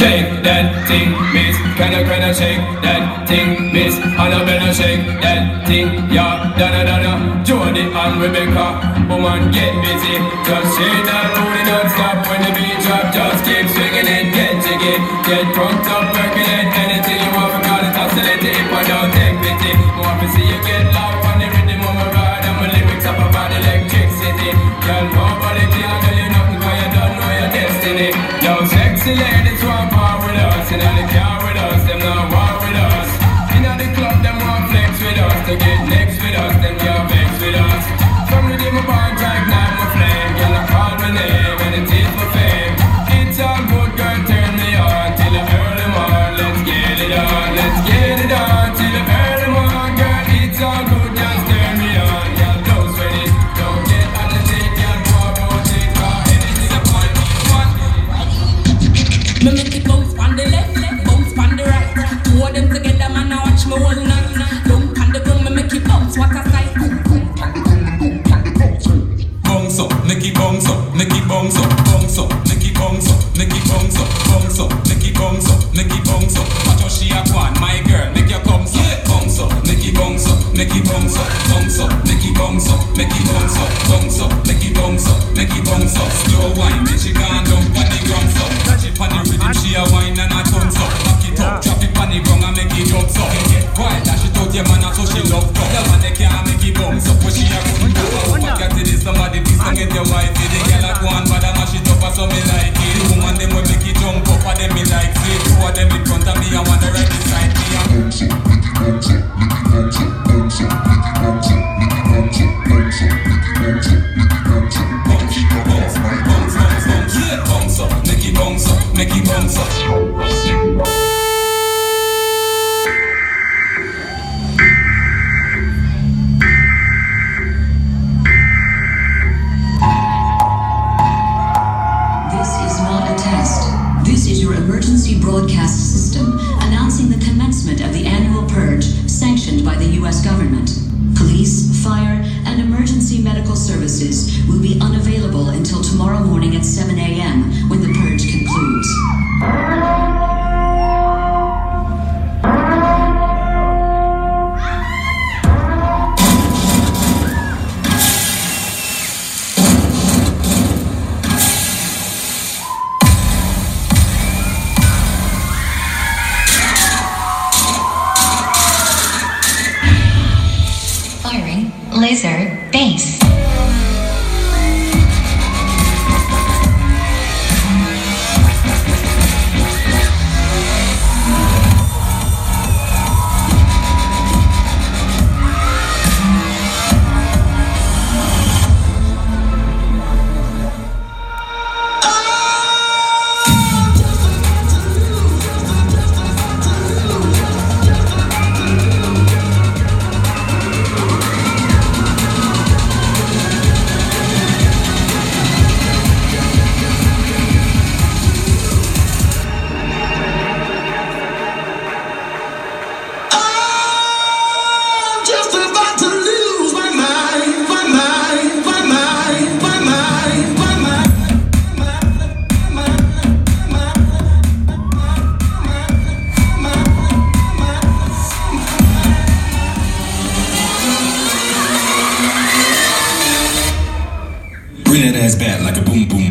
Shake that thing, miss. Can I shake that thing, miss? And I better shake that thing, yeah. Da-da-da-da, Jody and Rebecca. Woman, get busy. Just shake that booty non-stop. When the beat drop, just keep swinging it. Get jiggy, get drunk, up, percolate. Anything you want, forgot it, oscillate it. If I don't take pity, I want to see you get live on the rhythm of my ride. And my lyrics up about electricity. Girl, nobody can tell you nothing, cause you don't know your destiny. Yo, sexy ladies want part with us. You know they care with us, them not war with us. You know the club, them want flex with us. They get next with us, them get vex with us. From the day my bond right now, my flame. Girl, I call my name and it is my fame. It's all good, girl, turn me on. Till the early morning, let's get it on. Let's get it on, till the early morning. Girl, it's all good, just turn me on. Y'all don't sweat it, don't get on the seat. Y'all walk on it, for anything I want. Me make it bounce on the left, bounce on the right. Two of them together, man, I watch me all night. Don't on the ground, me make it bounce, what a sight. Bounce up, make it bounce up, make it bounce up, bounce up, make it bounce up, make it bounce up, bounce up, make it bounce up, make it bounce up. Watch how she a gwan, my girl, make your bounce up, bounce up, make it bounce up, make it bounce up, bounce up, make it bounce up, make it bounce up, bounce up, make it bounce up, make it bounce up. Slow wine, make she gone down on the ground up. Pan the rhythm, she a wine and a thumbs up. Back it up, drop it pan the ground and make it jumps up. Quiet, dash it out your man and so she love up. The man they can't make it bounce up, but she a good up. Back at this, somebody this can get your wife. The girl at one, but I mash it up and so me like it. The woman them will make it jump up and them me like it. Two of them in front of me and one the right beside me. Bounce up, make it bounce up, make it bounce up, bounce up, make it bounce up, make it bounce up, bounce up, make it bounce up, make it bounce up, bounce up, bounce up, bounce up, bounce up, bounce up, bounce up. Bounce up, make it bounce up. This is not a test. This is your emergency broadcast system announcing the commencement of the annual purge sanctioned by the U.S. government. Police, fire, and emergency medical services will be unavailable until tomorrow morning at 7 a.m. when the purge concludes. Firing laser base. Bad like a boom boom.